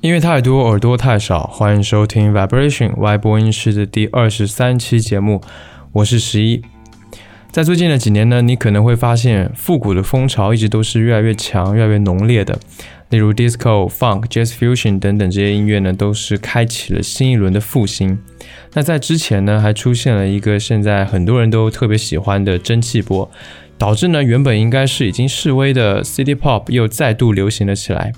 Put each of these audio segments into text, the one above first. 音乐太多，耳朵太少，欢迎收听 Vibration 外播音室的第23期节目，我是11。在最近的几年呢，你可能会发现复古的风潮一直都是越来越强、越来越浓烈的，例如 Disco、Funk、Jazz Fusion 等等，这些音乐呢都是开启了新一轮的复兴。那在之前呢，还出现了一个现在很多人都特别喜欢的蒸汽波，导致呢原本应该是已经式微的 City Pop 又再度流行了起来。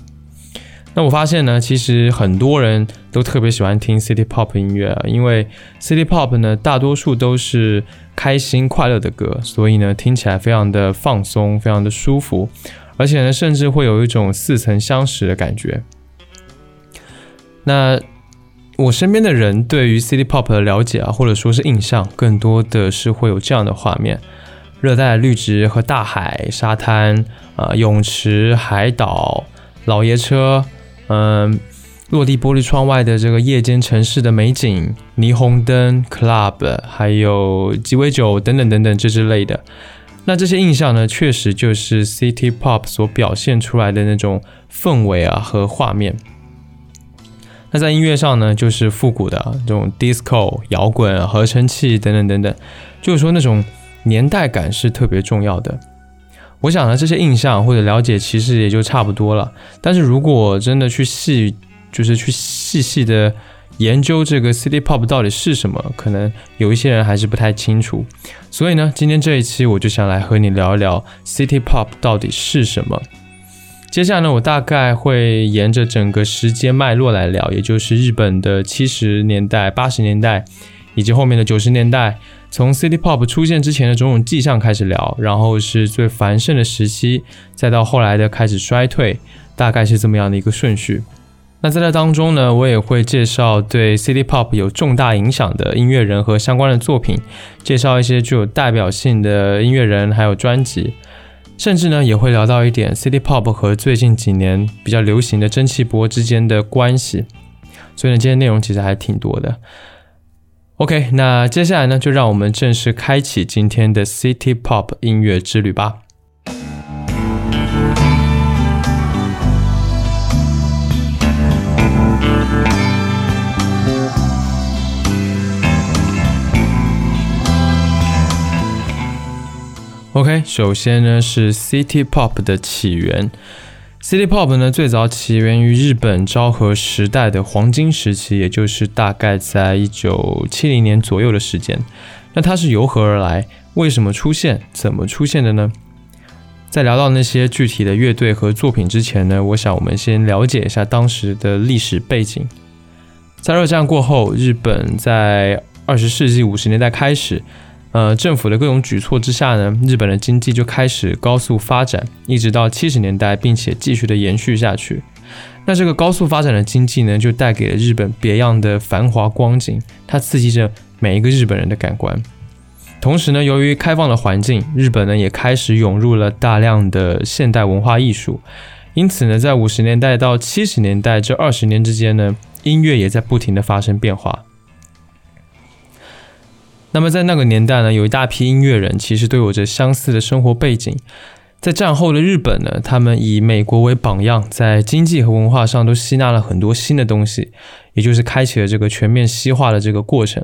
那我发现呢，其实很多人都特别喜欢听 City Pop 音乐，因为 City Pop 呢大多数都是开心快乐的歌，所以呢听起来非常的放松，非常的舒服，而且呢甚至会有一种似曾相识的感觉。那我身边的人对于 City Pop 的了解啊，或者说是印象，更多的是会有这样的画面：热带绿植和大海、沙滩、泳池、海岛、老爷车，落地玻璃窗外的这个夜间城市的美景，霓虹灯、 club 还有鸡尾酒等等等等这之类的。那这些印象呢，确实就是 City Pop 所表现出来的那种氛围啊和画面。那在音乐上呢，就是复古的这种 disco、 摇滚、合成器等等等等，就是说那种年代感是特别重要的。我想呢，这些印象或者了解其实也就差不多了，但是如果真的去细细的研究这个 City Pop 到底是什么，可能有一些人还是不太清楚。所以呢，今天这一期我就想来和你聊一聊 City Pop 到底是什么。接下来呢，我大概会沿着整个时间脉络来聊，也就是日本的70年代、80年代以及后面的90年代，从 City Pop 出现之前的种种迹象开始聊，然后是最繁盛的时期，再到后来的开始衰退，大概是这么样的一个顺序。那在这当中呢，我也会介绍对 City Pop 有重大影响的音乐人和相关的作品，介绍一些具有代表性的音乐人还有专辑，甚至呢也会聊到一点 City Pop 和最近几年比较流行的蒸汽波之间的关系。所以呢，今天内容其实还挺多的。OK， 那接下来呢，就让我们正式开启今天的 City Pop 音乐之旅吧。OK， 首先呢是 City Pop 的起源。City Pop 呢最早起源于日本昭和时代的黄金时期，也就是大概在1970年左右的时间。那它是由何而来？为什么出现？怎么出现的呢？在聊到那些具体的乐队和作品之前呢，我想我们先了解一下当时的历史背景。在二战过后，日本在20世纪50年代开始，政府的各种举措之下呢，日本的经济就开始高速发展，一直到70年代，并且继续的延续下去。那这个高速发展的经济呢，就带给了日本别样的繁华光景，它刺激着每一个日本人的感官。同时呢，由于开放的环境，日本呢也开始涌入了大量的现代文化艺术。因此呢，在50年代到70年代这20年之间呢，音乐也在不停的发生变化。那么在那个年代呢，有一大批音乐人其实都有着相似的生活背景。在战后的日本呢，他们以美国为榜样，在经济和文化上都吸纳了很多新的东西，也就是开启了这个全面西化的这个过程。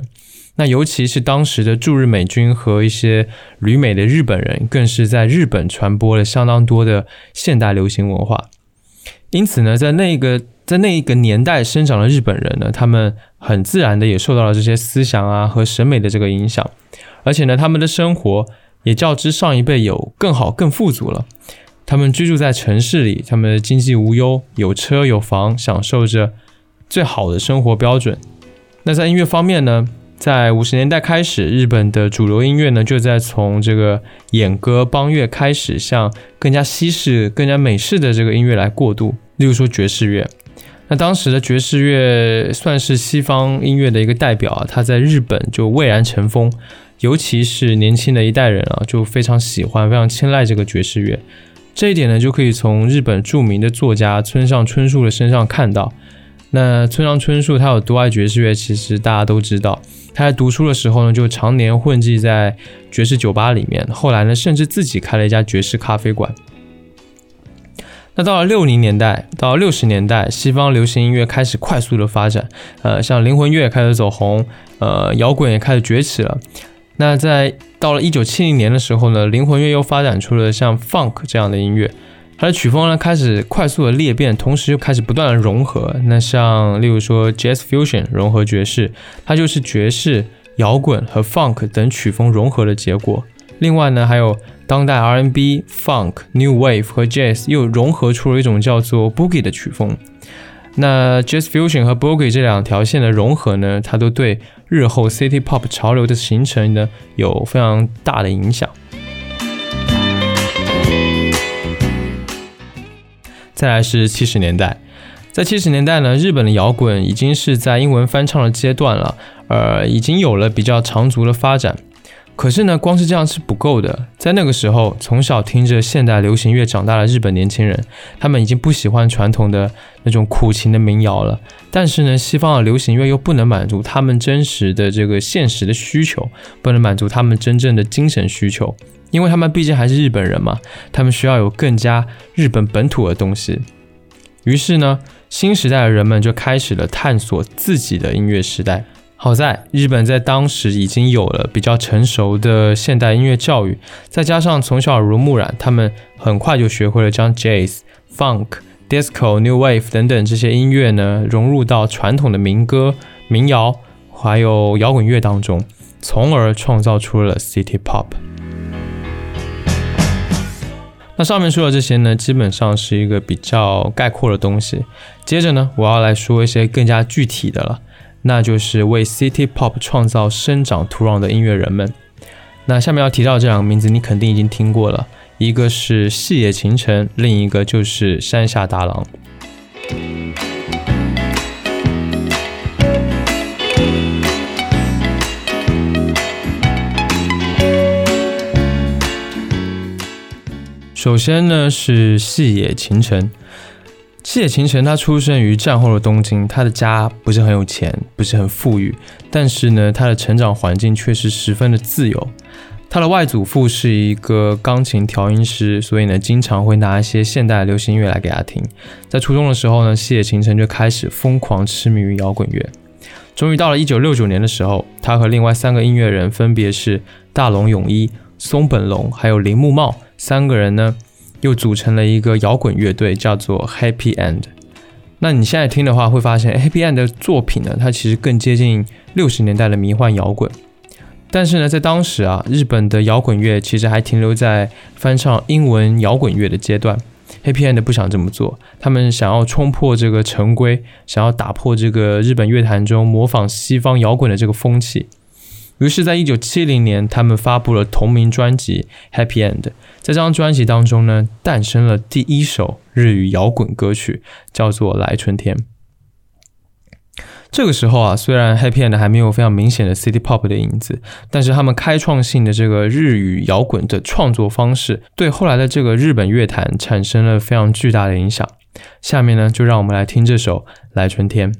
那尤其是当时的驻日美军和一些旅美的日本人，更是在日本传播了相当多的现代流行文化。因此呢，在那一个年代生长的日本人呢，他们很自然的也受到了这些思想啊和审美的这个影响，而且呢，他们的生活也较之上一辈有更好更富足了。他们居住在城市里，他们的经济无忧，有车有房，享受着最好的生活标准。那在音乐方面呢，在50年代开始，日本的主流音乐呢，就在从这个演歌邦乐开始，向更加西式、更加美式的这个音乐来过渡，例如说爵士乐。那当时的爵士乐算是西方音乐的一个代表，它在日本就蔚然成风，尤其是年轻的一代人啊，就非常喜欢、非常青睐这个爵士乐。这一点呢，就可以从日本著名的作家村上春树的身上看到。那村上春树他有多爱爵士乐，其实大家都知道。他在读书的时候呢，就常年混迹在爵士酒吧里面，后来呢，甚至自己开了一家爵士咖啡馆。那到了60年代到60年代，西方流行音乐开始快速的发展，像灵魂乐开始走红，摇滚也开始崛起了。那在到了1970年的时候呢，灵魂乐又发展出了像 funk 这样的音乐，它的曲风呢开始快速的裂变，同时又开始不断的融合。那像例如说 jazz fusion 融合爵士，它就是爵士、摇滚和 funk 等曲风融合的结果。另外呢，还有当代 R&B、funk、new wave 和 jazz 又融合出了一种叫做 boogie 的曲风。那 jazz fusion 和 boogie 这两条线的融合呢，它都对日后 city pop 潮流的形成呢有非常大的影响。再来是70年代，在70年代呢，日本的摇滚已经是在英文翻唱的阶段了，已经有了比较长足的发展。可是呢，光是这样是不够的。在那个时候，从小听着现代流行乐长大的日本年轻人，他们已经不喜欢传统的那种苦情的民谣了。但是呢，西方的流行乐又不能满足他们真实的这个现实的需求，不能满足他们真正的精神需求，因为他们毕竟还是日本人嘛，他们需要有更加日本本土的东西。于是呢，新时代的人们就开始了探索自己的音乐时代。好在日本在当时已经有了比较成熟的现代音乐教育，再加上从小耳濡目染，他们很快就学会了将 Jazz、Funk、Disco、New Wave 等等这些音乐呢融入到传统的民歌、民谣还有摇滚乐当中，从而创造出了 City Pop。 那上面说的这些呢，基本上是一个比较概括的东西。接着呢，我要来说一些更加具体的了，那就是为 City Pop 创造生长土壤的音乐人们。那下面要提到这两个名字，你肯定已经听过了，一个是细野晴臣，另一个就是山下达郎。首先呢是细野晴臣。细野晴臣他出生于战后的东京，他的家不是很有钱，不是很富裕，但是呢，他的成长环境却是十分的自由。他的外祖父是一个钢琴调音师，所以呢，经常会拿一些现代流行音乐来给他听。在初中的时候呢，细野晴臣就开始疯狂痴迷于摇滚乐。终于到了1969年的时候，他和另外3个音乐人分别是大龙泳衣、松本龙还有铃木茂3个人呢，又组成了一个摇滚乐队，叫做 Happy End。 那你现在听的话会发现 Happy End 的作品呢，它其实更接近60年代的迷幻摇滚。但是呢，在当时啊，日本的摇滚乐其实还停留在翻唱英文摇滚乐的阶段。 Happy End 不想这么做，他们想要冲破这个陈规，想要打破这个日本乐坛中模仿西方摇滚的这个风气。于是在1970年他们发布了同名专辑 Happy End。 在这张专辑当中呢，诞生了第一首日语摇滚歌曲，叫做来春天。这个时候啊，虽然 Happy End 还没有非常明显的 City Pop 的影子，但是他们开创性的这个日语摇滚的创作方式对后来的这个日本乐坛产生了非常巨大的影响。下面呢，就让我们来听这首来春天。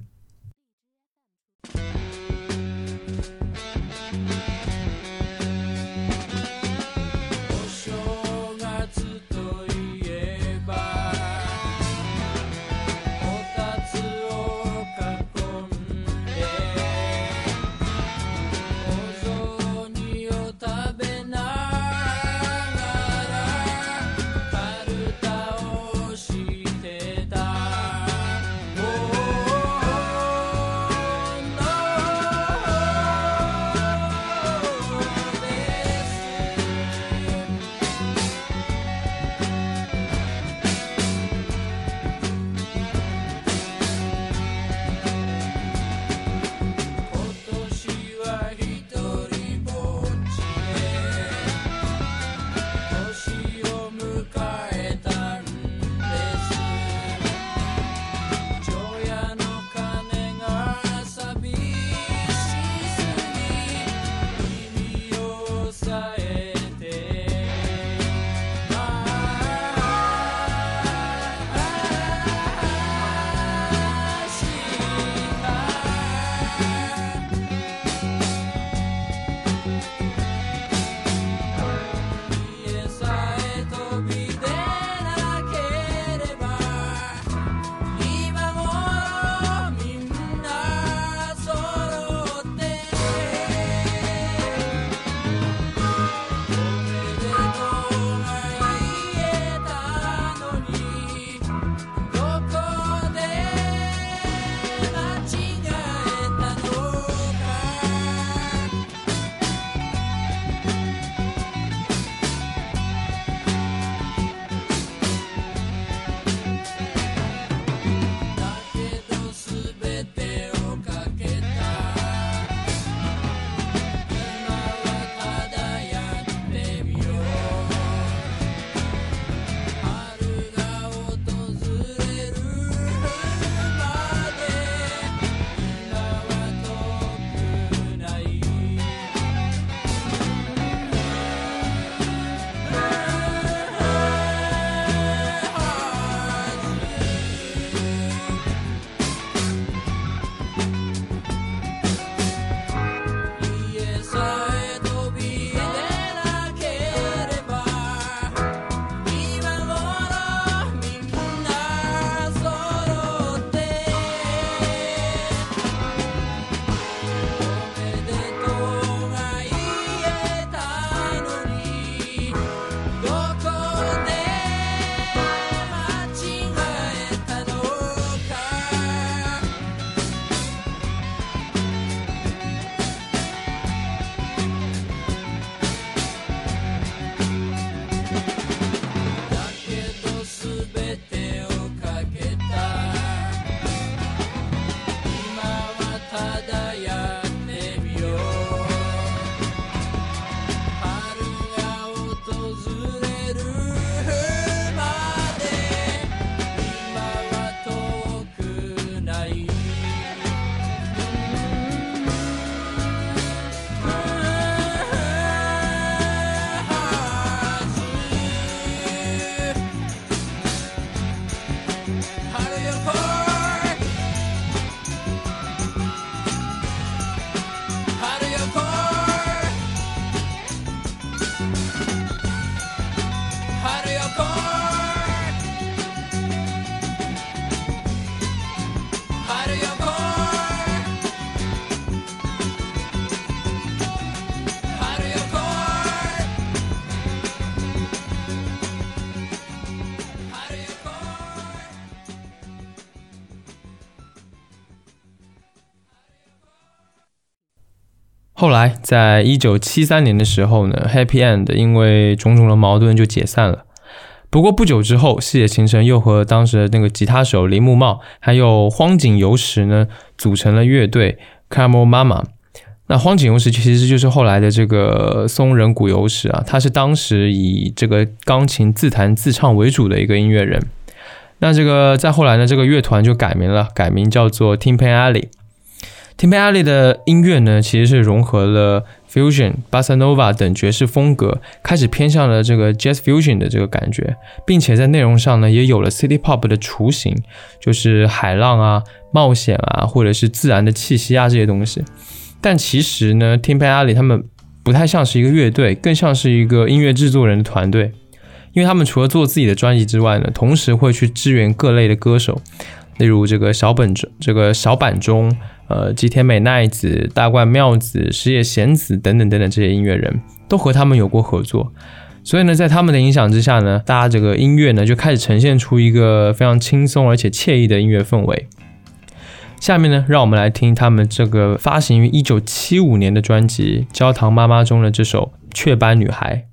后来在1973年的时候呢 Happy End 因为种种的矛盾就解散了。不过不久之后细野晴臣又和当时的那个吉他手铃木茂还有荒井由实呢组成了乐队 Caramel Mama。那荒井由实其实就是后来的这个松仁谷由实啊，他是当时以这个钢琴自弹自唱为主的一个音乐人。那这个再后来呢这个乐团就改名了，改名叫做 Tin Pan Alley。Tin Pan Alley 的音乐呢，其实是融合了 fusion、bossa nova 等爵士风格，开始偏向了这个 jazz fusion 的这个感觉，并且在内容上呢，也有了 city pop 的雏形，就是海浪啊、冒险啊，或者是自然的气息啊这些东西。但其实呢 ，Tin Pan Alley 他们不太像是一个乐队，更像是一个音乐制作人的团队，因为他们除了做自己的专辑之外呢，同时会去支援各类的歌手，例如这个小坂中。吉田美奈子、大冠妙子、矢野贤子等等等等，这些音乐人都和他们有过合作，所以呢，在他们的影响之下呢，大家这个音乐呢就开始呈现出一个非常轻松而且惬意的音乐氛围。下面呢，让我们来听他们这个发行于1975年的专辑《焦糖妈妈》中的这首《雀斑女孩》。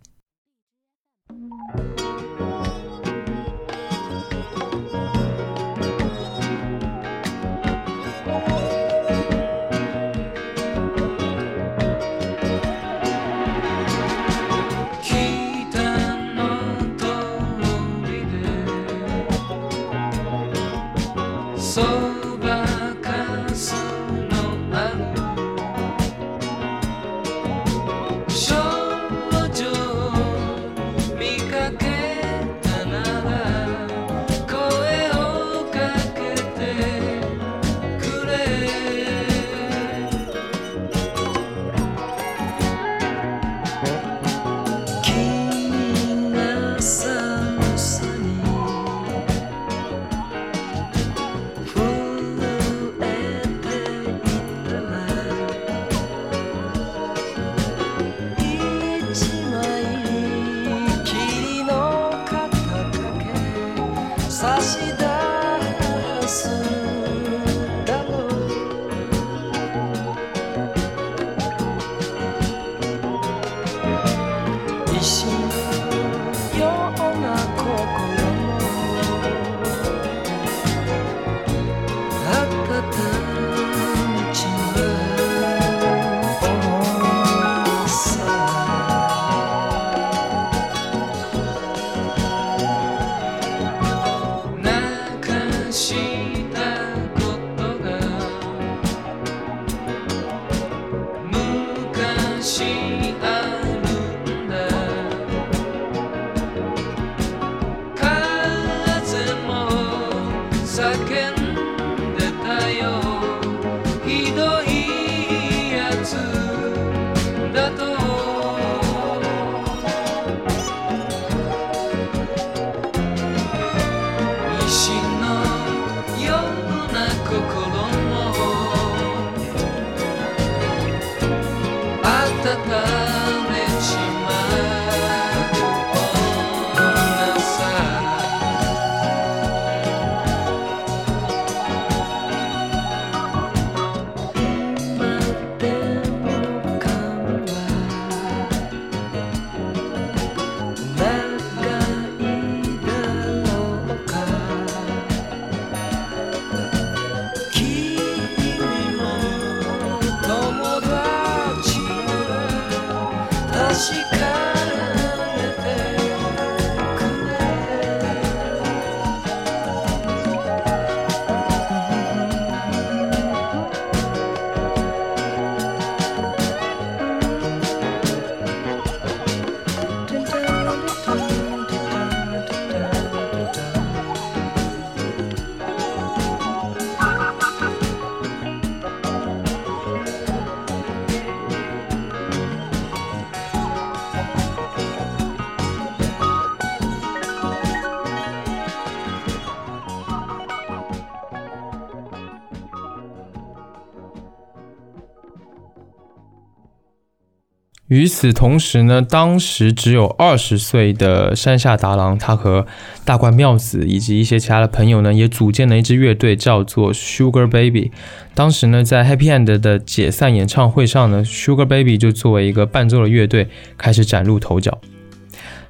与此同时呢，当时只有20岁的山下达郎，他和大关妙子以及一些其他的朋友呢，也组建了一支乐队，叫做 Sugar Baby。当时呢，在 Happy End 的解散演唱会上呢 ，Sugar Baby 就作为一个伴奏的乐队开始崭露头角。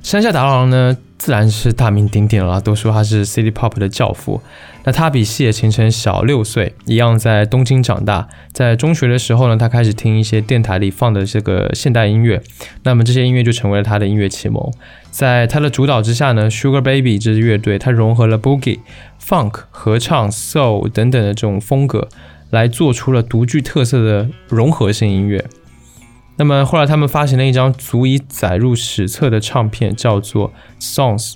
山下达郎呢，自然是大名鼎鼎了，都说他是 City Pop 的教父。那他比细野晴臣小6岁，一样在东京长大。在中学的时候呢，他开始听一些电台里放的这个现代音乐，那么这些音乐就成为了他的音乐启蒙。在他的主导之下呢 ，Sugar Baby 这支乐队，它融合了 Boogie、Funk、合唱、Soul 等等的这种风格，来做出了独具特色的融合性音乐。那么后来他们发行了一张足以载入史册的唱片，叫做 Songs。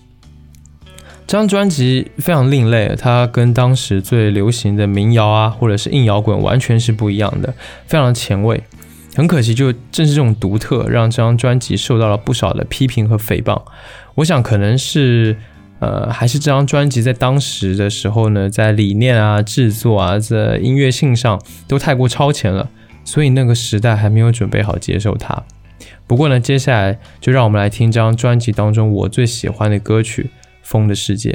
这张专辑非常另类，它跟当时最流行的民谣啊或者是硬摇滚完全是不一样的，非常的前卫。很可惜，就正是这种独特让这张专辑受到了不少的批评和诽谤。我想可能是还是这张专辑在当时的时候呢，在理念啊、制作啊、在音乐性上都太过超前了，所以那个时代还没有准备好接受它。不过呢，接下来就让我们来听这张专辑当中我最喜欢的歌曲《风的世界》。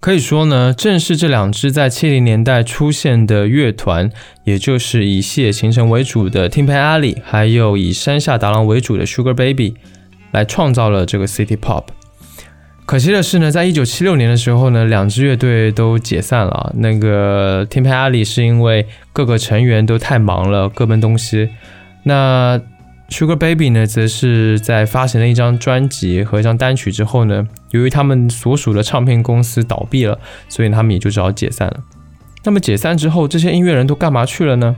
可以说呢，正是这两支在70年代出现的乐团，也就是以细野晴臣为主的 Tin Pan Alley， 还有以山下达郎为主的 Sugar Baby， 来创造了这个 City Pop。 可惜的是呢，在1976年的时候呢，两支乐队都解散了。那个 Tin Pan Alley 是因为各个成员都太忙了，各奔东西。那 Sugar Baby 呢，则是在发行了一张专辑和一张单曲之后呢，由于他们所属的唱片公司倒闭了，所以他们也就只好解散了。那么解散之后，这些音乐人都干嘛去了呢？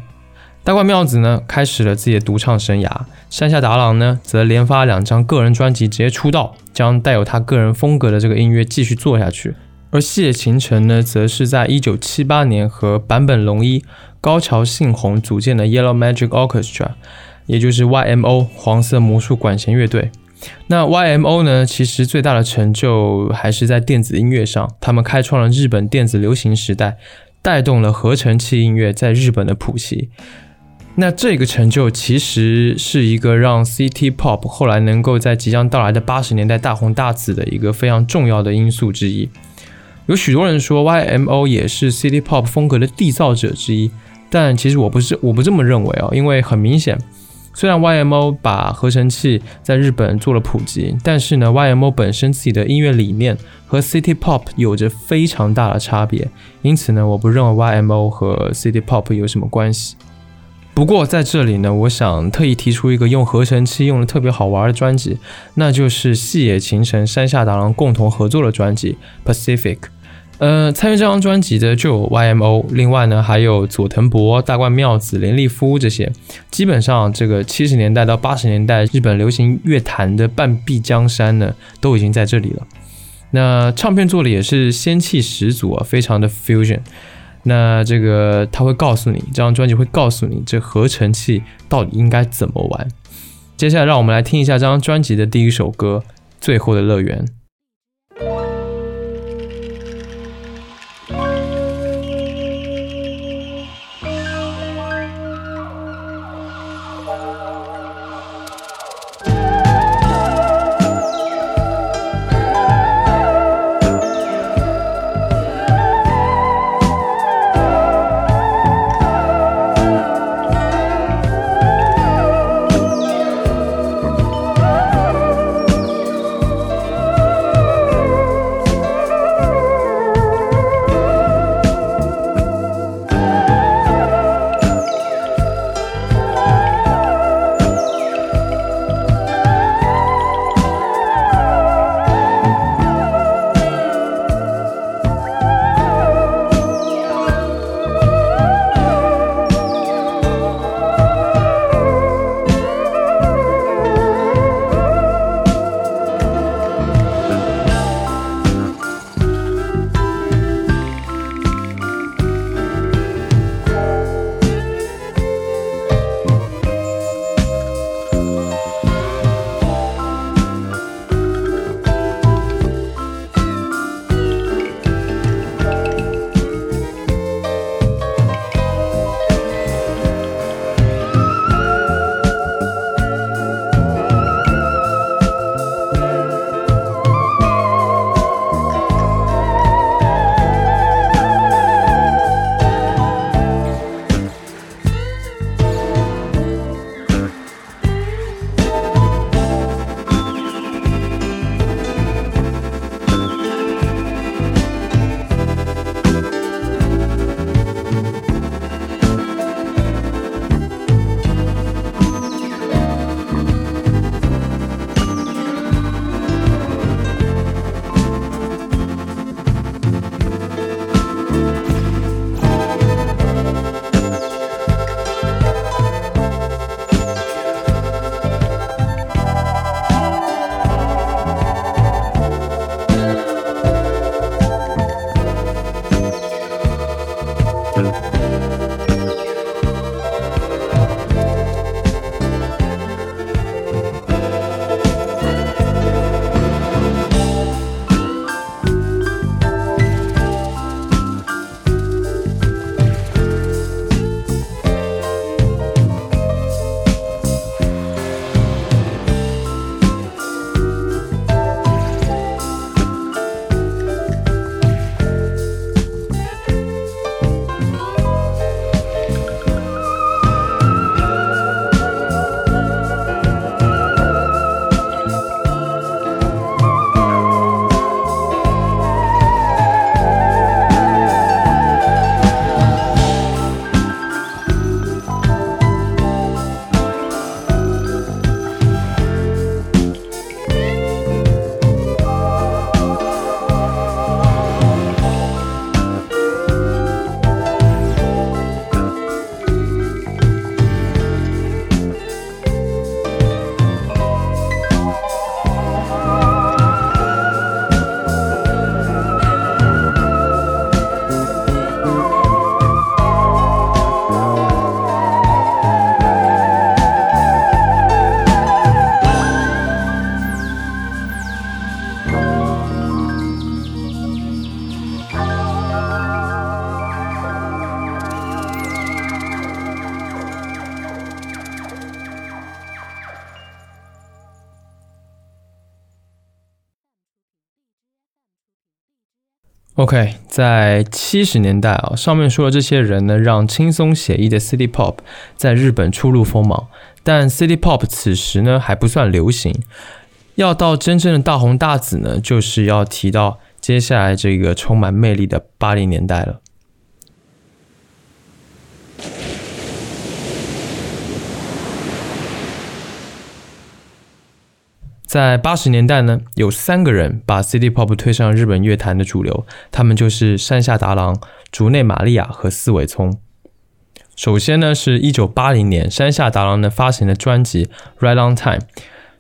大关妙子呢，开始了自己的独唱生涯。山下达郎呢，则连发2张个人专辑直接出道，将带有他个人风格的这个音乐继续做下去。而细野晴臣呢，则是在1978年和坂本龙一、高桥幸宏组建的 Yellow Magic Orchestra， 也就是 YMO 黄色魔术管弦乐队。那 YMO 呢，其实最大的成就还是在电子音乐上，他们开创了日本电子流行时代，带动了合成器音乐在日本的普及。那这个成就其实是一个让 City Pop 后来能够在即将到来的80年代大红大紫的一个非常重要的因素之一。有许多人说 YMO 也是 City Pop 风格的缔造者之一，但其实我不这么认为哦，因为很明显，虽然 YMO 把合成器在日本做了普及，但是呢 YMO 本身自己的音乐理念和 City Pop 有着非常大的差别，因此呢，我不认为 YMO 和 City Pop 有什么关系。不过在这里呢，我想特意提出一个用合成器用的特别好玩的专辑，那就是细野晴臣、山下达郎共同合作的专辑 Pacific。参与这张专辑的就有 YMO， 另外呢还有佐藤博、大关妙子、连立夫这些，基本上这个70年代到80年代日本流行乐坛的半壁江山呢，都已经在这里了。那唱片做的也是仙气十足啊，非常的 fusion。那这个他会告诉你，这张专辑会告诉你这合成器到底应该怎么玩。接下来让我们来听一下这张专辑的第一首歌《最后的乐园》。OK， 在70年代啊，上面说的这些人呢，让轻松写意的 City Pop 在日本初露锋芒，但 City Pop 此时呢还不算流行，要到真正的大红大紫呢，就是要提到接下来这个充满魅力的80年代了。在80年代呢，有三个人把 City Pop 推上日本乐坛的主流，他们就是山下达郎、竹内玛利亚和四尾聪。首先呢，是1980年山下达郎呢发行的专辑 Right on Time，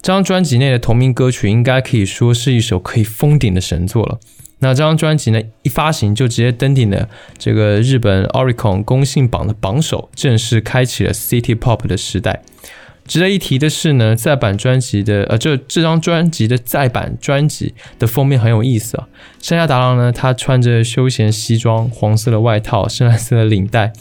这张专辑内的同名歌曲应该可以说是一首可以封顶的神作了。那这张专辑呢一发行就直接登顶了这个日本 Oricon 公信榜的榜首，正式开启了 City Pop 的时代。值得一提的是呢，这张专辑的再版专辑的封面很有意思啊。山下达郎呢，他穿着休闲西装，黄色的外套，深蓝色的领带，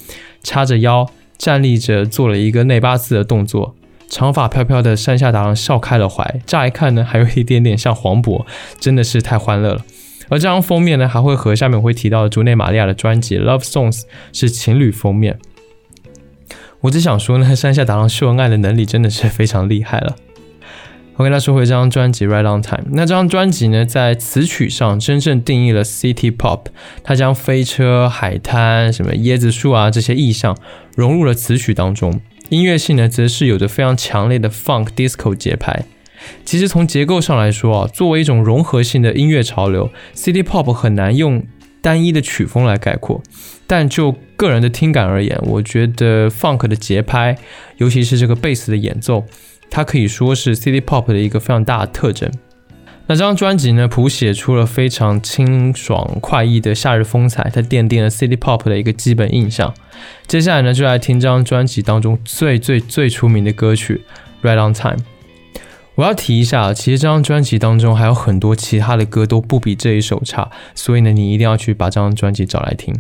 叉着腰站立着，做了一个内八字的动作。长发飘飘的山下达郎笑开了怀，乍一看呢，还有一点点像黄渤，真的是太欢乐了。而这张封面呢，还会和下面我会提到的竹内玛利亚的专辑 Love Songs 是情侣封面。我只想说呢，山下达郎秀恩爱的能力真的是非常厉害了。OK， 那说回这张专辑 Right on Time， 那这张专辑呢，在词曲上真正定义了 City Pop， 它将飞车、海滩、什么椰子树啊这些意象融入了词曲当中。音乐性呢，则是有着非常强烈的 Funk Disco 节拍。其实从结构上来说啊，作为一种融合性的音乐潮流 ，City Pop 很难用单一的曲风来概括，但就个人的听感而言，我觉得 Funk 的节拍，尤其是这个贝斯的演奏，它可以说是 City Pop 的一个非常大的特征。那这张专辑呢，谱写出了非常清爽快意的夏日风采，它奠定了 City Pop 的一个基本印象。接下来呢，就来听这张专辑当中最出名的歌曲 Right on Time。我要提一下，其实这张专辑当中还有很多其他的歌都不比这一首差，所以呢，你一定要去把这张专辑找来听。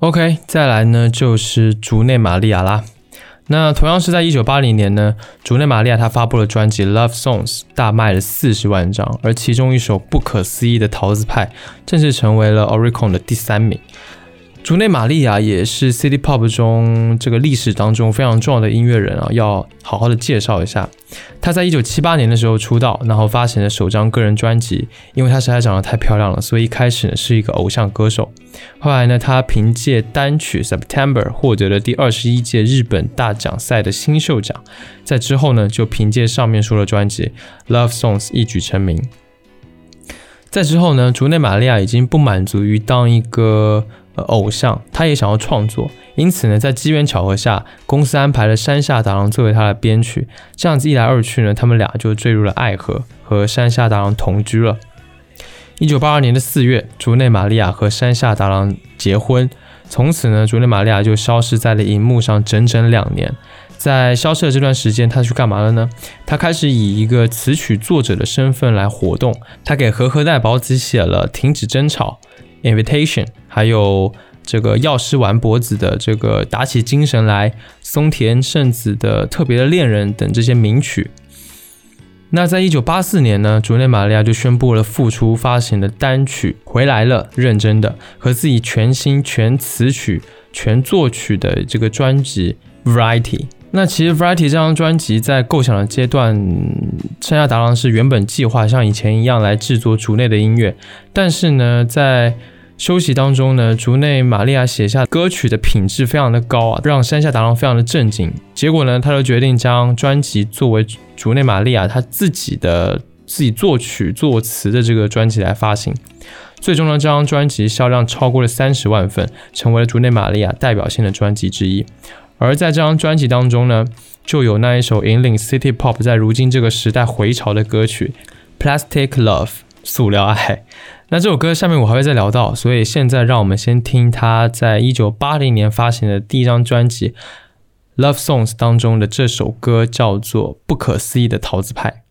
OK， 再来呢就是竹内玛利亚啦。那同样是在1980年呢，竹内玛利亚她发布了专辑 Love Songs， 大卖了40万张，而其中一首不可思议的桃子派正式成为了 Oricon 的第3名。竹内玛利亚也是 City Pop 中这个历史当中非常重要的音乐人啊，要好好的介绍一下。她在1978年的时候出道，然后发行了首张个人专辑，因为她实在长得太漂亮了，所以一开始呢是一个偶像歌手。后来呢，她凭借单曲 September 获得了第21届日本大奖赛的新秀奖，在之后呢就凭借上面说的专辑 Love Songs 一举成名。在之后呢，竹内玛利亚已经不满足于当一个偶像，他也想要创作，因此呢在机缘巧合下，公司安排了山下达郎作为他的编曲，这样子一来二去呢，他们俩就坠入了爱河，和山下达郎同居了。1982年的4月，竹内玛利亚和山下达郎结婚，从此呢竹内玛利亚就消失在了荧幕上整整2年。在消失的这段时间，他去干嘛了呢？他开始以一个词曲作者的身份来活动，他给和贺代保子写了《停止争吵》、Invitation， 还有这个药师丸博子的这个打起精神来，松田圣子的特别的恋人等这些名曲。那在1984年呢，竹内玛利亚就宣布了复出，发行的单曲回来了，认真的和自己全新全词曲全作曲的这个专辑 Variety。那其实 Variety 这张专辑在构想的阶段，山下达郎是原本计划像以前一样来制作竹内的音乐，但是呢在休息当中呢，竹内玛利亚写下歌曲的品质非常的高啊，让山下达郎非常的震惊。结果呢，他就决定将专辑作为竹内玛利亚他自己作曲作词的这个专辑来发行。最终呢，这张专辑销量超过了30万份，成为了竹内玛利亚代表性的专辑之一。而在这张专辑当中呢，就有那一首引领 City Pop 在如今这个时代回潮的歌曲 Plastic Love， 塑料爱。那这首歌下面我还会再聊到，所以现在让我们先听他在1980年发行的第一张专辑 Love Songs 当中的这首歌，叫做《不可思议的桃子派》。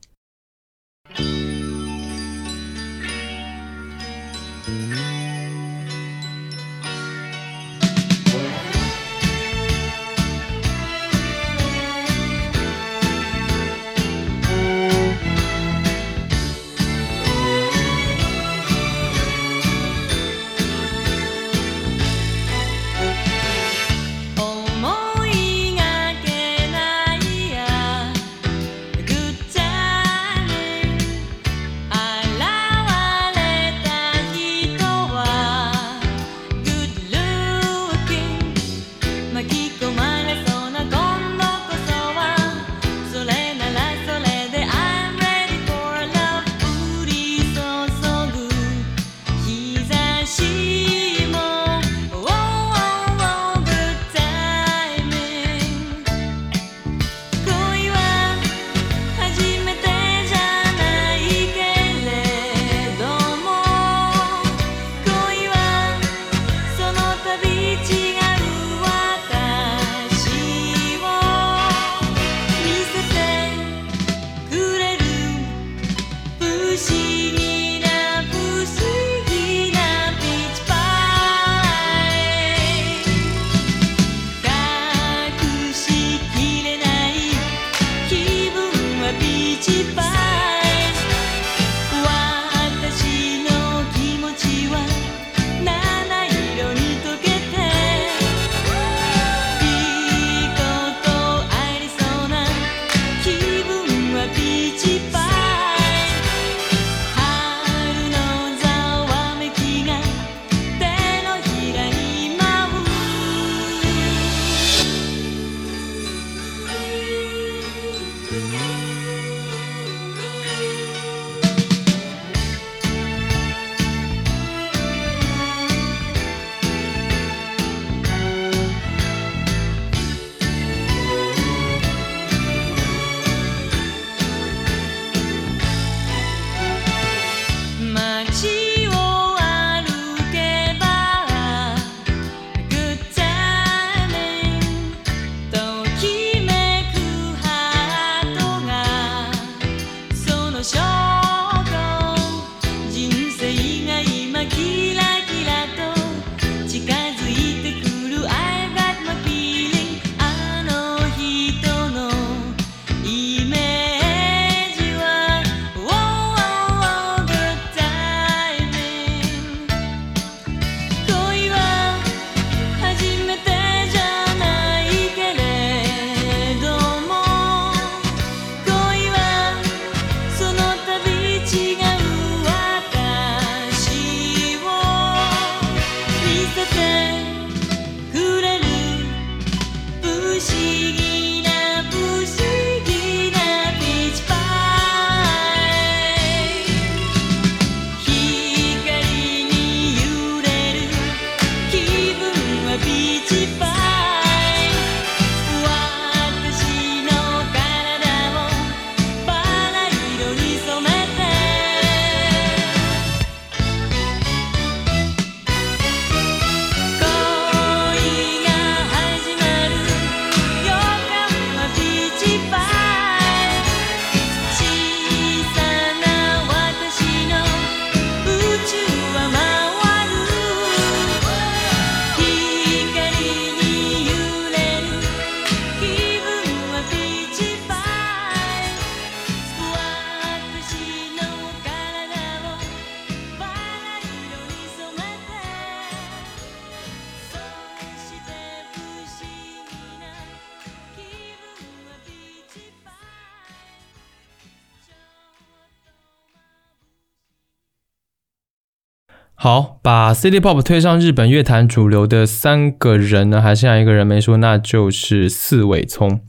好，把 City Pop 推上日本乐坛主流的三个人呢，还剩下一个人没说，那就是四尾聪。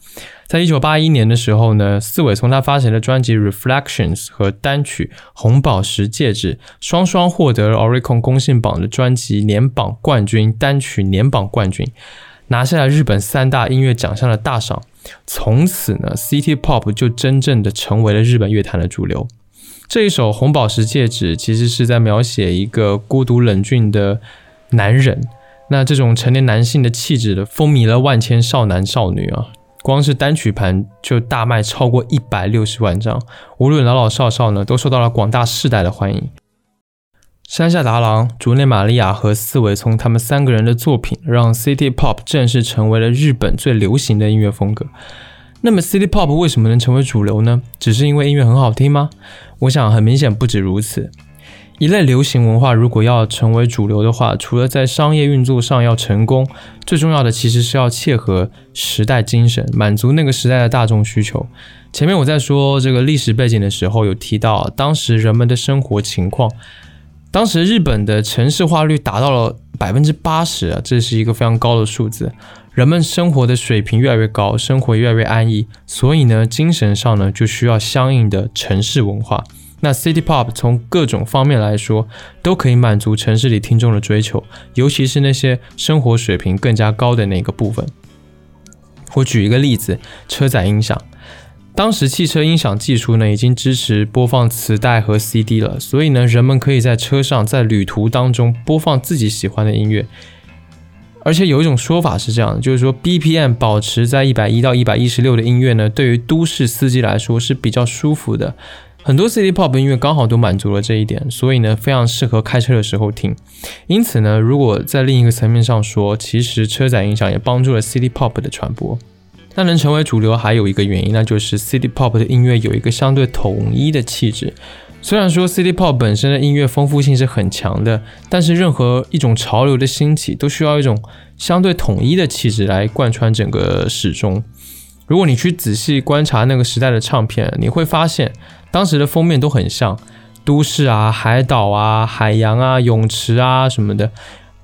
在1981年的时候呢，四尾聪他发行了专辑 Reflections 和单曲红宝石戒指，双双获得了 Oricon 公信榜的专辑年榜冠军、单曲年榜冠军，拿下了日本三大音乐奖项的大赏。从此呢 City Pop 就真正的成为了日本乐坛的主流。这一首红宝石戒指其实是在描写一个孤独冷峻的男人，那这种成年男性的气质的风靡了万千少男少女啊，光是单曲盘就大卖超过160万张，无论老老少少呢都受到了广大世代的欢迎。山下达郎、竹内玛利亚和四尾聪他们三个人的作品让 City Pop 正式成为了日本最流行的音乐风格。那么 City Pop 为什么能成为主流呢？只是因为音乐很好听吗？我想很明显不止如此。一类流行文化如果要成为主流的话，除了在商业运作上要成功，最重要的其实是要切合时代精神，满足那个时代的大众需求。前面我在说这个历史背景的时候有提到当时人们的生活情况，当时日本的城市化率达到了 80%、啊、这是一个非常高的数字，人们生活的水平越来越高，生活越来越安逸，所以呢精神上呢就需要相应的城市文化。那 City Pop 从各种方面来说都可以满足城市里听众的追求，尤其是那些生活水平更加高的那个部分。我举一个例子，车载音响，当时汽车音响技术呢已经支持播放磁带和 CD 了，所以呢人们可以在车上在旅途当中播放自己喜欢的音乐。而且有一种说法是这样的，就是说 BPM 保持在110到116的音乐呢对于都市司机来说是比较舒服的。很多 City Pop 音乐刚好都满足了这一点，所以呢非常适合开车的时候听。因此呢如果在另一个层面上说，其实车载音响也帮助了 City Pop 的传播。那能成为主流还有一个原因，那就是 City Pop 的音乐有一个相对统一的气质。虽然说 City Pop 本身的音乐丰富性是很强的，但是任何一种潮流的兴起都需要一种相对统一的气质来贯穿整个始终。如果你去仔细观察那个时代的唱片，你会发现当时的封面都很像，都市啊、海岛啊、海洋啊、泳池啊什么的。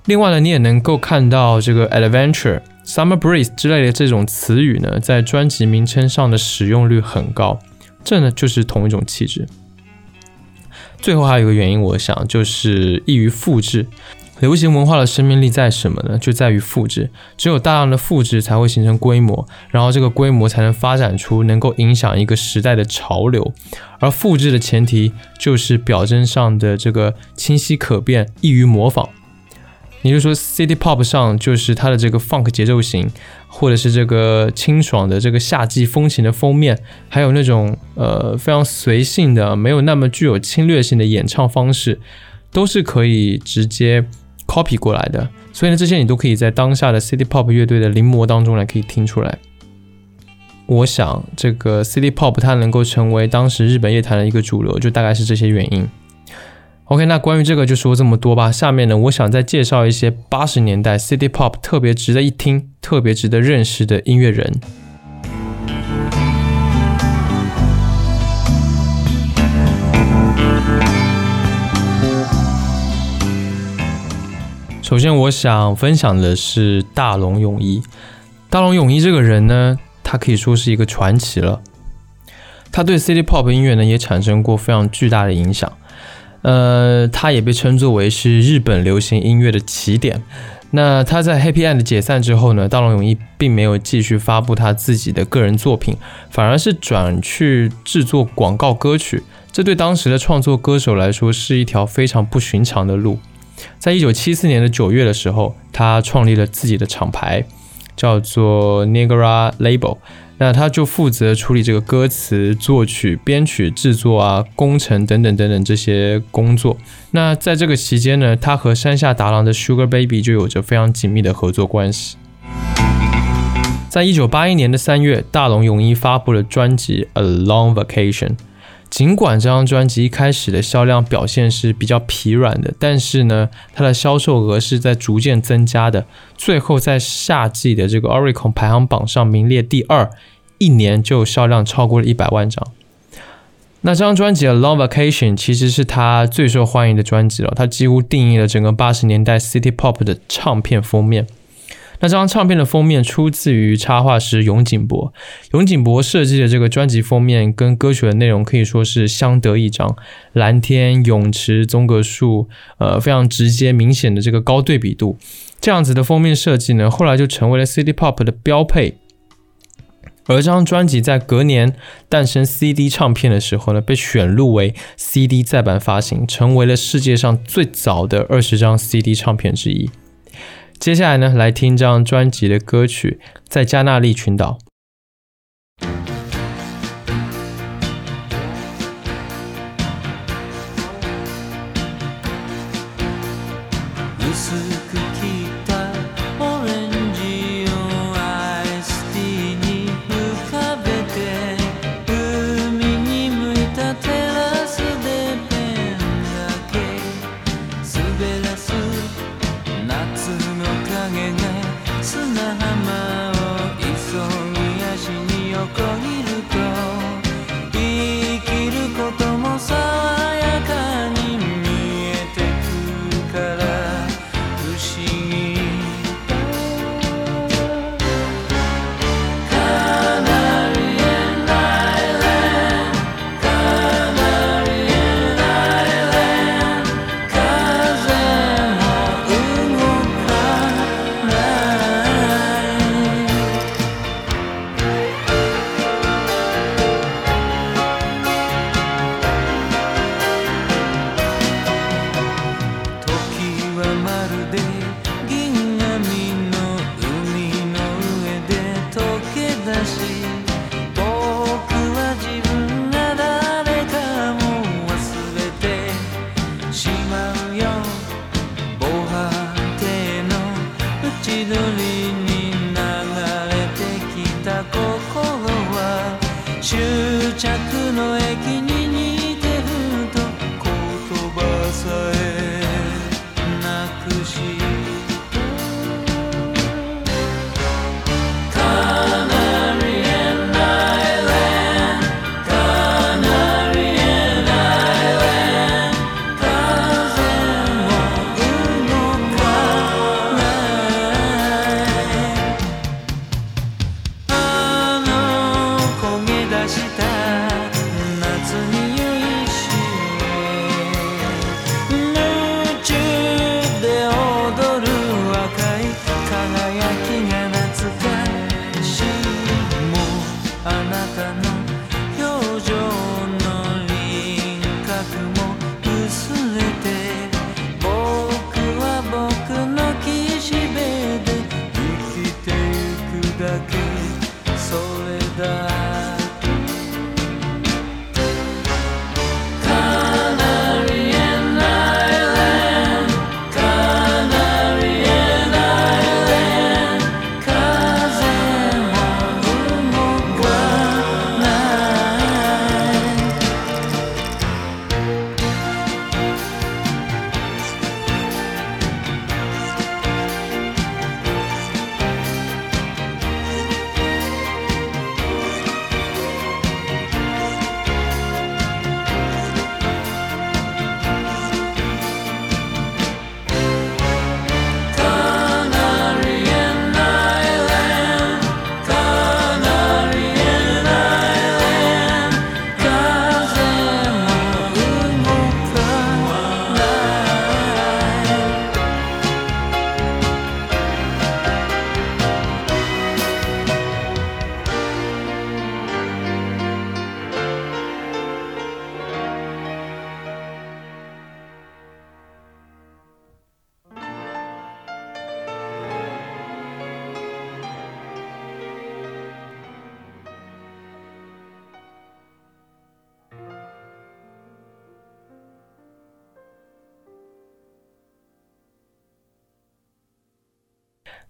另外呢，你也能够看到这个 adventure、summer breeze 之类的这种词语呢，在专辑名称上的使用率很高，这呢就是同一种气质。最后还有一个原因，我想就是易于复制。流行文化的生命力在什么呢？就在于复制，只有大量的复制才会形成规模，然后这个规模才能发展出能够影响一个时代的潮流。而复制的前提就是表征上的这个清晰可辨、易于模仿。也就是说 City Pop 上就是它的这个 Funk 节奏型，或者是这个清爽的这个夏季风情的封面，还有那种非常随性的没有那么具有侵略性的演唱方式，都是可以直接 copy 过来的。所以呢，这些你都可以在当下的 City Pop 乐队的临摹当中来可以听出来。我想这个 City Pop 它能够成为当时日本乐坛的一个主流，就大概是这些原因。OK， 那关于这个就说这么多吧。下面呢，我想再介绍一些80年代 City Pop 特别值得一听、特别值得认识的音乐人。首先我想分享的是大龙泳衣。大龙泳衣这个人呢，他可以说是一个传奇了。他对 City Pop 音乐呢，也产生过非常巨大的影响。他也被称作为是日本流行音乐的起点。那他在 Happy End 解散之后呢，大龙泳衣并没有继续发布他自己的个人作品，反而是转去制作广告歌曲，这对当时的创作歌手来说是一条非常不寻常的路。在1974年的9月的时候，他创立了自己的厂牌，叫做 Negara Label， 那他就负责处理这个歌词、作曲、编曲、制作啊、工程等等等等这些工作。那在这个期间呢，他和山下达郎的 Sugar Baby 就有着非常紧密的合作关系。在1981年的3月，大龙泳衣发布了专辑 A Long Vacation。尽管这张专辑一开始的销量表现是比较疲软的，但是呢，它的销售额是在逐渐增加的。最后在夏季的这个 Oricon 排行榜上名列第2，一年就销量超过了100万张。那这张专辑的 Long Vacation 其实是他最受欢迎的专辑了，他几乎定义了整个80年代 City Pop 的唱片封面。那这张唱片的封面出自于插画师永井博，永井博设计的这个专辑封面跟歌曲的内容可以说是相得益彰，蓝天、泳池、棕榈树，非常直接明显的这个高对比度，这样子的封面设计呢，后来就成为了 City Pop 的标配。而这张专辑在隔年诞生 CD 唱片的时候呢，被选入为 CD 再版发行，成为了世界上最早的20张 CD 唱片之一。接下来呢，来听这张专辑的歌曲《在加那利群岛》。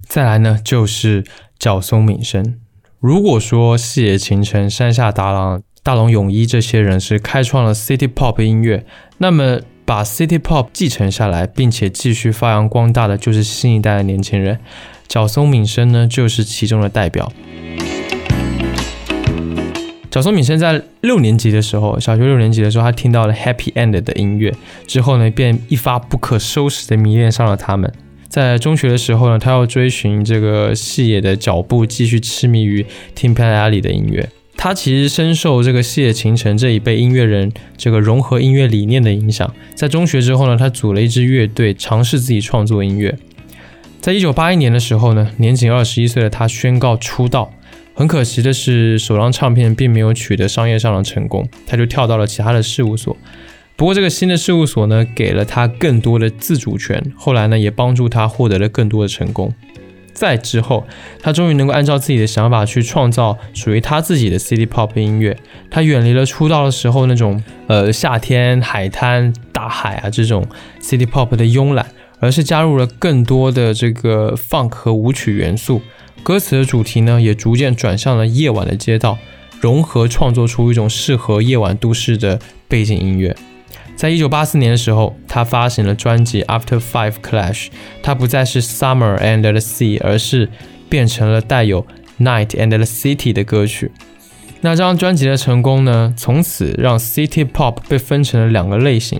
再来呢，就是角松敏生。如果说细野晴臣、山下达郎、大龙泳衣这些人是开创了 City Pop 音乐，那么把 City Pop 继承下来并且继续发扬光大的就是新一代的年轻人，角松敏生呢就是其中的代表。小松敏生在6年级的时候，小学6年级的时候，他听到了 Happy End 的音乐之后呢，便一发不可收拾的迷恋上了他们。在中学的时候呢，他要追寻这个细野的脚步，继续痴迷于 Tin Pan Alley 的音乐。他其实深受这个细野晴臣这一辈音乐人这个融合音乐理念的影响。在中学之后呢，他组了一支乐队，尝试自己创作音乐。在1981年的时候呢，年仅21岁的他宣告出道。很可惜的是，首张唱片并没有取得商业上的成功，他就跳到了其他的事务所。不过这个新的事务所呢，给了他更多的自主权，后来呢，也帮助他获得了更多的成功。在之后，他终于能够按照自己的想法去创造属于他自己的 City Pop 音乐。他远离了出道的时候那种夏天海滩大海啊这种 City Pop 的慵懒，而是加入了更多的这个 Funk 和舞曲元素。歌词的主题呢，也逐渐转向了夜晚的街道，融合创作出一种适合夜晚都市的背景音乐。在1984年的时候，他发行了专辑 After Five Clash， 他不再是 Summer and the Sea， 而是变成了带有 Night and the City 的歌曲。那这张专辑的成功呢，从此让 City Pop 被分成了两个类型，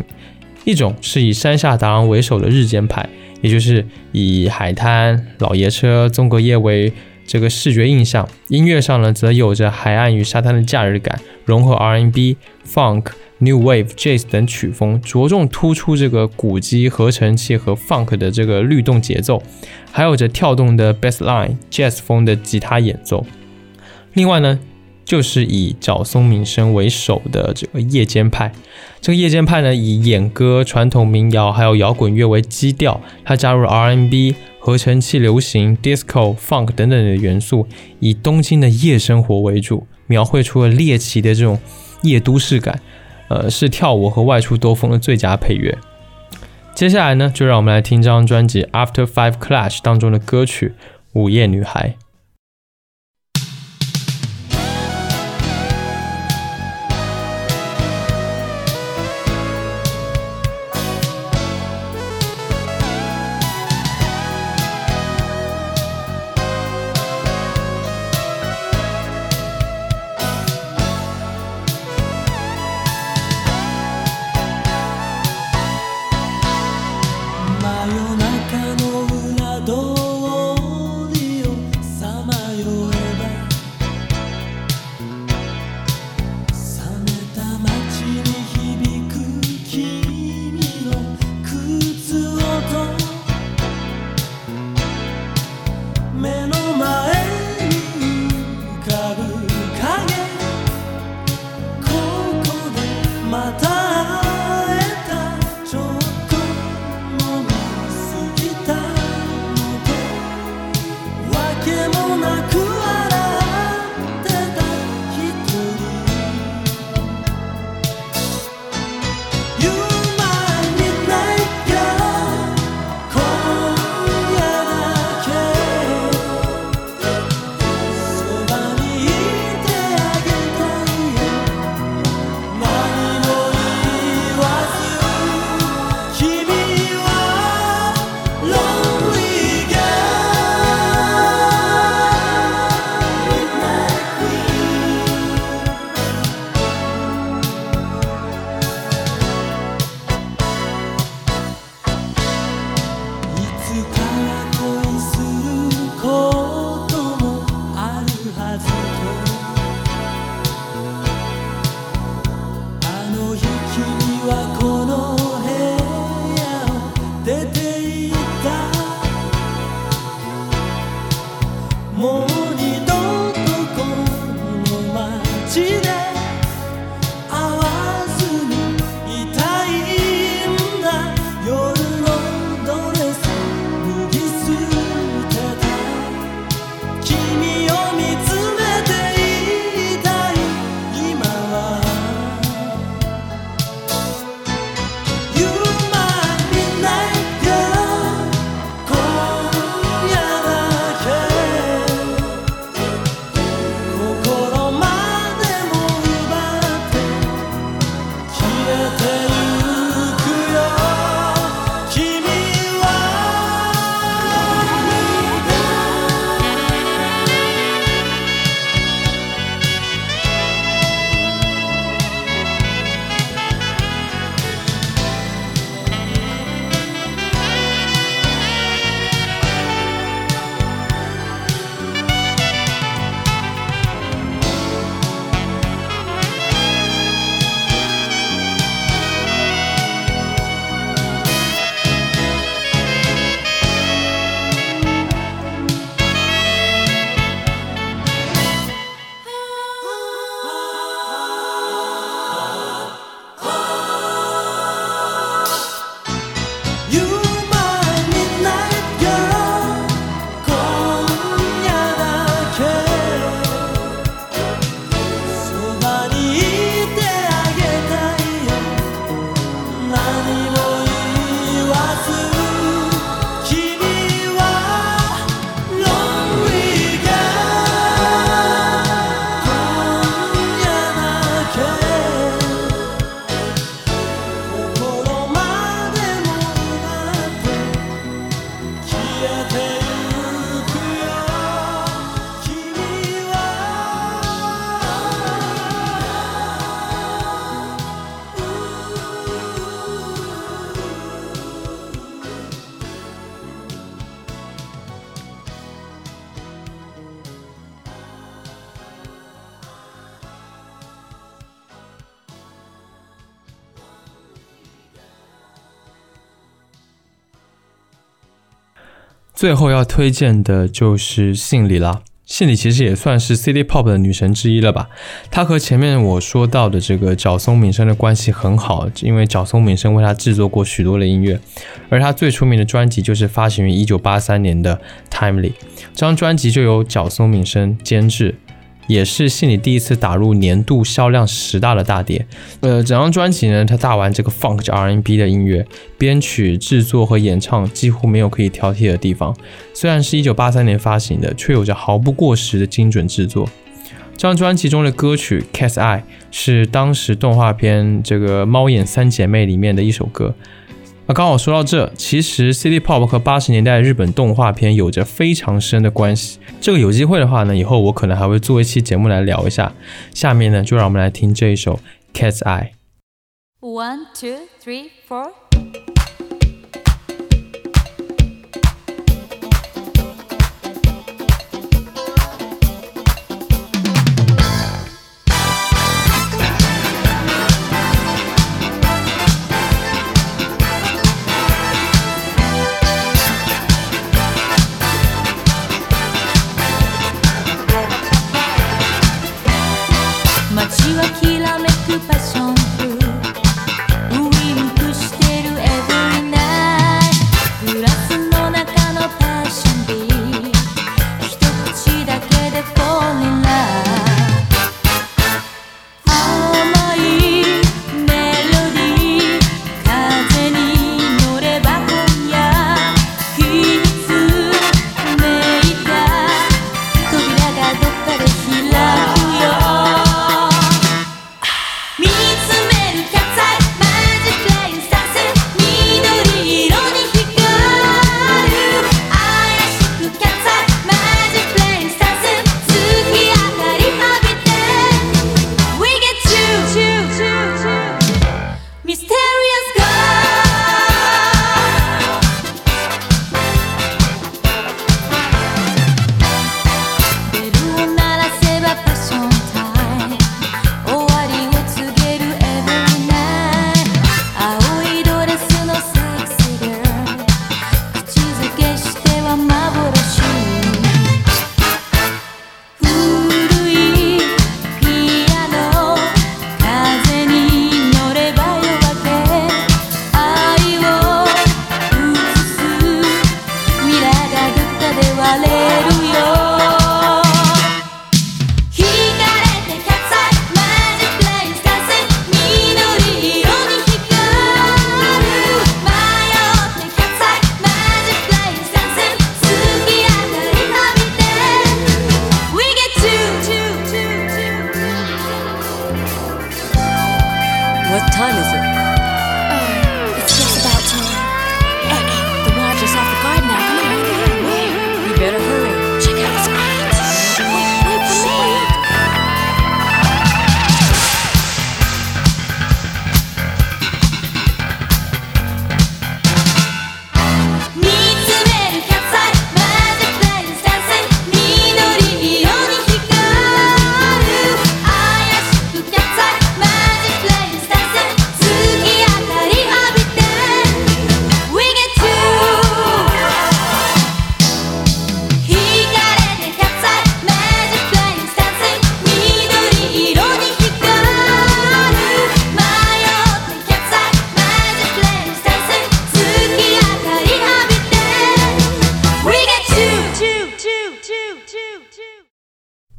一种是以山下达郎为首的日间派，也就是以海滩、老爷车、综合夜为这个视觉印象，音乐上呢则有着海岸与沙滩的假日感，融合 R&B、Funk、New Wave、Jazz 等曲风，着重突出这个鼓机、合成器和 Funk 的这个律动节奏，还有着跳动的 Bassline、Jazz 风的吉他演奏。另外呢，就是以角松敏生为首的这个夜间派。这个夜间派呢，以演歌、传统民谣还有摇滚乐为基调，它加入了 R&B、合成器流行、disco、funk 等等的元素，以东京的夜生活为主，描绘出了猎奇的这种夜都市感，是跳舞和外出兜风的最佳配乐。接下来呢，就让我们来听这张专辑 After Five Clash 当中的歌曲《午夜女孩》。最后要推荐的就是信里啦。信里其实也算是 City Pop 的女神之一了吧。她和前面我说到的这个角松敏生的关系很好，因为角松敏生为她制作过许多的音乐，而她最出名的专辑就是发行于1983年的 Timely， 这张专辑就由角松敏生监制，也是信里第一次打入年度销量10大的大碟。整张专辑呢，他大玩这个 Funk 加 R&B 的音乐，编曲、制作和演唱几乎没有可以挑剔的地方。虽然是1983年发行的，却有着毫不过时的精准制作。这张专辑中的歌曲 Cat's Eye 是当时动画片这个猫眼三姐妹里面的一首歌。刚好说到这，其实 City Pop 和80年代的日本动画片有着非常深的关系，这个有机会的话呢，以后我可能还会做一期节目来聊一下。下面呢，就让我们来听这一首 Cat's Eye。 1, 2, 3, 4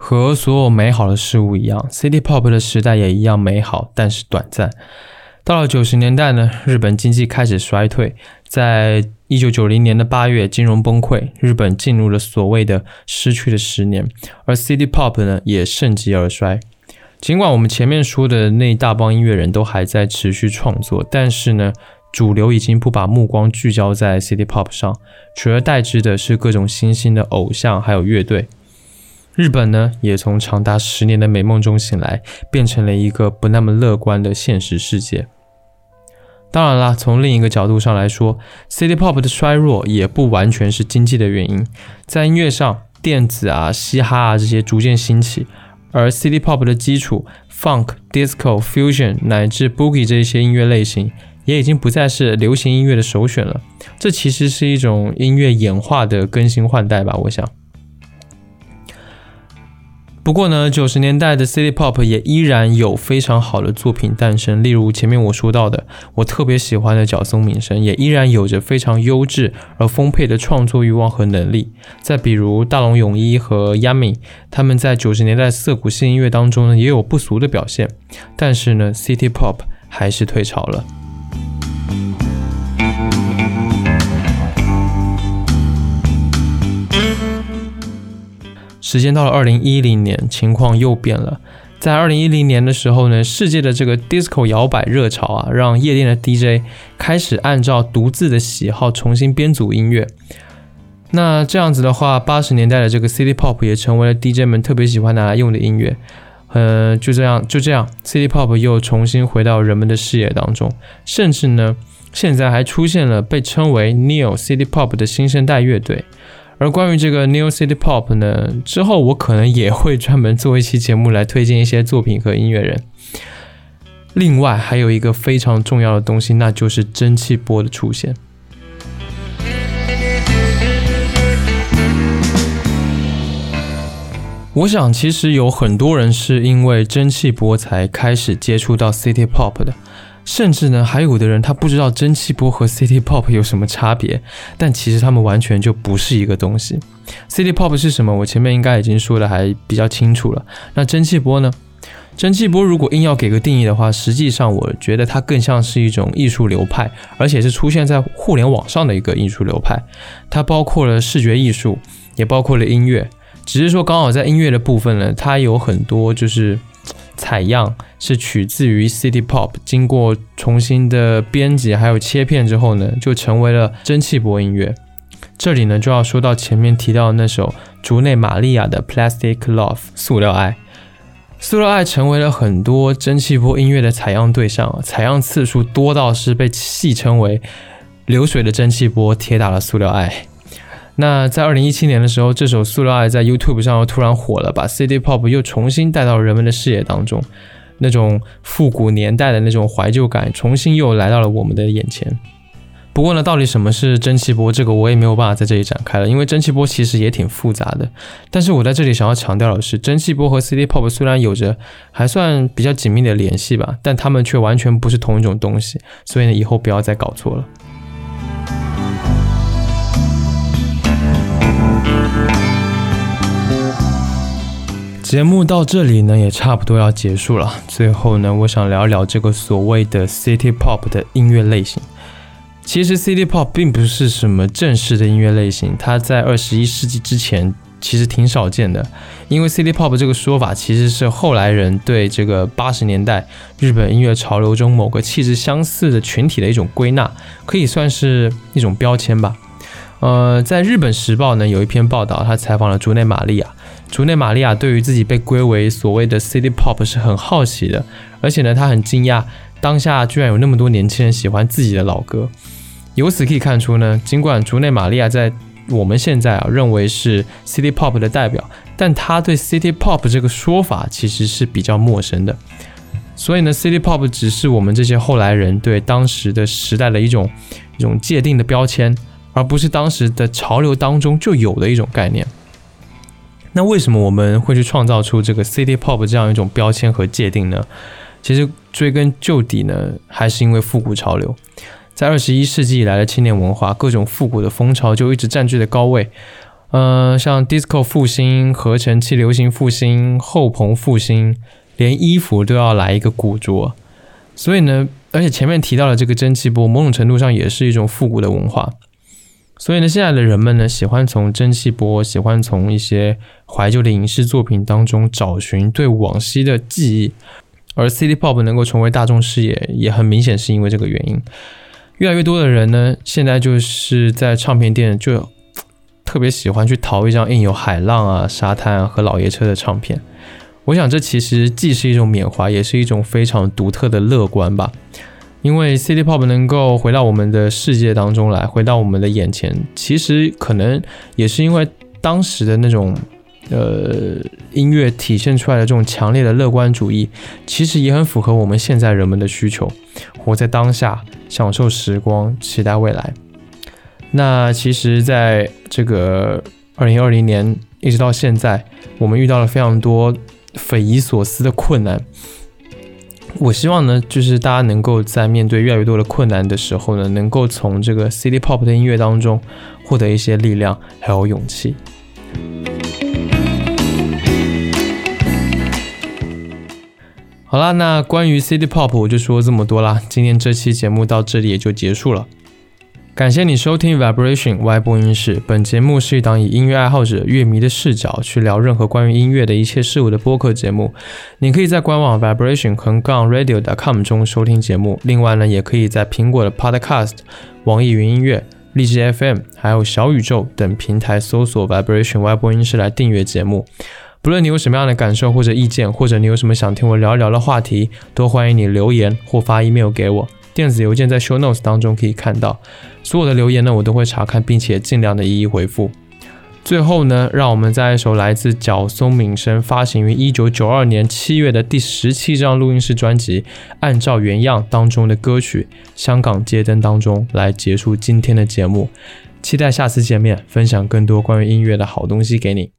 和所有美好的事物一样， City Pop 的时代也一样美好，但是短暂。到了90年代呢，日本经济开始衰退，在1990年的8月金融崩溃，日本进入了所谓的失去的10年，而 City Pop 呢也盛极而衰。尽管我们前面说的那一大帮音乐人都还在持续创作，但是呢，主流已经不把目光聚焦在 City Pop 上，取而代之的是各种新兴的偶像还有乐队。日本呢，也从长达10年的美梦中醒来，变成了一个不那么乐观的现实世界。当然啦，从另一个角度上来说， City Pop 的衰弱也不完全是经济的原因。在音乐上，电子啊、嘻哈啊这些逐渐兴起，而 City Pop 的基础 Funk、Disco、Fusion 乃至 Boogie 这些音乐类型也已经不再是流行音乐的首选了。这其实是一种音乐演化的更新换代吧，我想。不过呢，90年代的 City Pop 也依然有非常好的作品诞生，例如前面我说到的我特别喜欢的角松敏生，也依然有着非常优质而丰沛的创作欲望和能力。再比如大龙泳衣和 Yami， 他们在90年代涩谷系音乐当中呢也有不俗的表现，但是呢 City Pop 还是退潮了。时间到了2010年，情况又变了。在2010年的时候呢，世界的这个 disco 摇摆热潮啊，让夜店的 DJ 开始按照独自的喜好重新编组音乐。那这样子的话，80年代的这个 City Pop 也成为了 DJ 们特别喜欢拿来用的音乐。就这样 City Pop 又重新回到人们的视野当中，甚至呢，现在还出现了被称为 Neo City Pop 的新生代乐队。而关于这个 Neo City Pop 呢，之后我可能也会专门做一期节目来推荐一些作品和音乐人。另外还有一个非常重要的东西，那就是蒸汽波的出现。我想其实有很多人是因为蒸汽波才开始接触到 City Pop 的，甚至呢还有的人他不知道蒸汽波和 City Pop 有什么差别，但其实他们完全就不是一个东西。 City Pop 是什么，我前面应该已经说的还比较清楚了。那蒸汽波呢，蒸汽波如果硬要给个定义的话，实际上我觉得它更像是一种艺术流派，而且是出现在互联网上的一个艺术流派。它包括了视觉艺术，也包括了音乐，只是说刚好在音乐的部分呢，它有很多就是采样是取自于 City Pop， 经过重新的编辑还有切片之后呢，就成为了蒸汽波音乐。这里呢就要说到前面提到的那首竹内玛利亚的 Plastic Love 塑料爱。塑料爱成为了很多蒸汽波音乐的采样对象，采样次数多到是被戏称为流水的蒸汽波铁打了塑料爱。那在2017年的时候，这首塑料爱在 YouTube 上又突然火了，把 City Pop 又重新带到人们的视野当中，那种复古年代的那种怀旧感重新又来到了我们的眼前。不过呢，到底什么是蒸汽波，这个我也没有办法在这里展开了，因为蒸汽波其实也挺复杂的。但是我在这里想要强调的是，蒸汽波和 City Pop 虽然有着还算比较紧密的联系吧，但它们却完全不是同一种东西，所以呢，以后不要再搞错了。节目到这里呢也差不多要结束了，最后呢我想聊一聊这个所谓的 City Pop 的音乐类型。其实 City Pop 并不是什么正式的音乐类型，它在21世纪之前其实挺少见的，因为 City Pop 这个说法其实是后来人对这个80年代日本音乐潮流中某个气质相似的群体的一种归纳，可以算是一种标签吧。在日本时报呢有一篇报道，他采访了竹内玛利亚。竹内玛利亚对于自己被归为所谓的 City Pop 是很好奇的，而且呢他很惊讶当下居然有那么多年轻人喜欢自己的老歌。由此可以看出呢，尽管竹内玛利亚在我们现在认为是 City Pop 的代表，但他对 City Pop 这个说法其实是比较陌生的。所以呢 City Pop 只是我们这些后来人对当时的时代的一种界定的标签，而不是当时的潮流当中就有的一种概念。那为什么我们会去创造出这个 City Pop 这样一种标签和界定呢？其实追根究底呢，还是因为复古潮流。在21世纪以来的青年文化，各种复古的风潮就一直占据了高位。像 Disco 复兴、合成器流行复兴、后朋复兴，连衣服都要来一个古着。所以呢，而且前面提到的这个蒸汽波，某种程度上也是一种复古的文化。所以呢，现在的人们呢，喜欢从蒸汽波，喜欢从一些怀旧的影视作品当中找寻对往昔的记忆，而 City Pop 能够成为大众视野，也很明显是因为这个原因。越来越多的人呢，现在就是在唱片店就特别喜欢去淘一张印有海浪啊、沙滩啊和老爷车的唱片。我想这其实既是一种缅怀，也是一种非常独特的乐观吧。因为 City Pop 能够回到我们的世界当中来，回到我们的眼前，其实可能也是因为当时的那种音乐体现出来的这种强烈的乐观主义，其实也很符合我们现在人们的需求，活在当下，享受时光，期待未来。那其实在这个2020年一直到现在，我们遇到了非常多匪夷所思的困难。我希望呢，就是大家能够在面对越来越多的困难的时候呢，能够从这个 City Pop 的音乐当中获得一些力量还有勇气。好啦，那关于 City Pop 我就说这么多啦，今天这期节目到这里也就结束了。感谢你收听 Vibration 外播音室，本节目是一档以音乐爱好者、乐迷的视角去聊任何关于音乐的一切事物的播客节目。你可以在官网 vibration-radio.com 中收听节目，另外呢，也可以在苹果的 Podcast、网易云音乐、荔枝 FM 还有小宇宙等平台搜索 Vibration 外播音室来订阅节目。不论你有什么样的感受或者意见，或者你有什么想听我聊一聊的话题，都欢迎你留言或发 email 给我。电子邮件在 show notes 当中可以看到，所有的留言呢我都会查看，并且尽量的一一回复。最后呢，让我们在一首来自角松敏生发行于1992年7月的第17张录音室专辑《按照原样》当中的歌曲《香港街灯》当中来结束今天的节目。期待下次见面，分享更多关于音乐的好东西给你。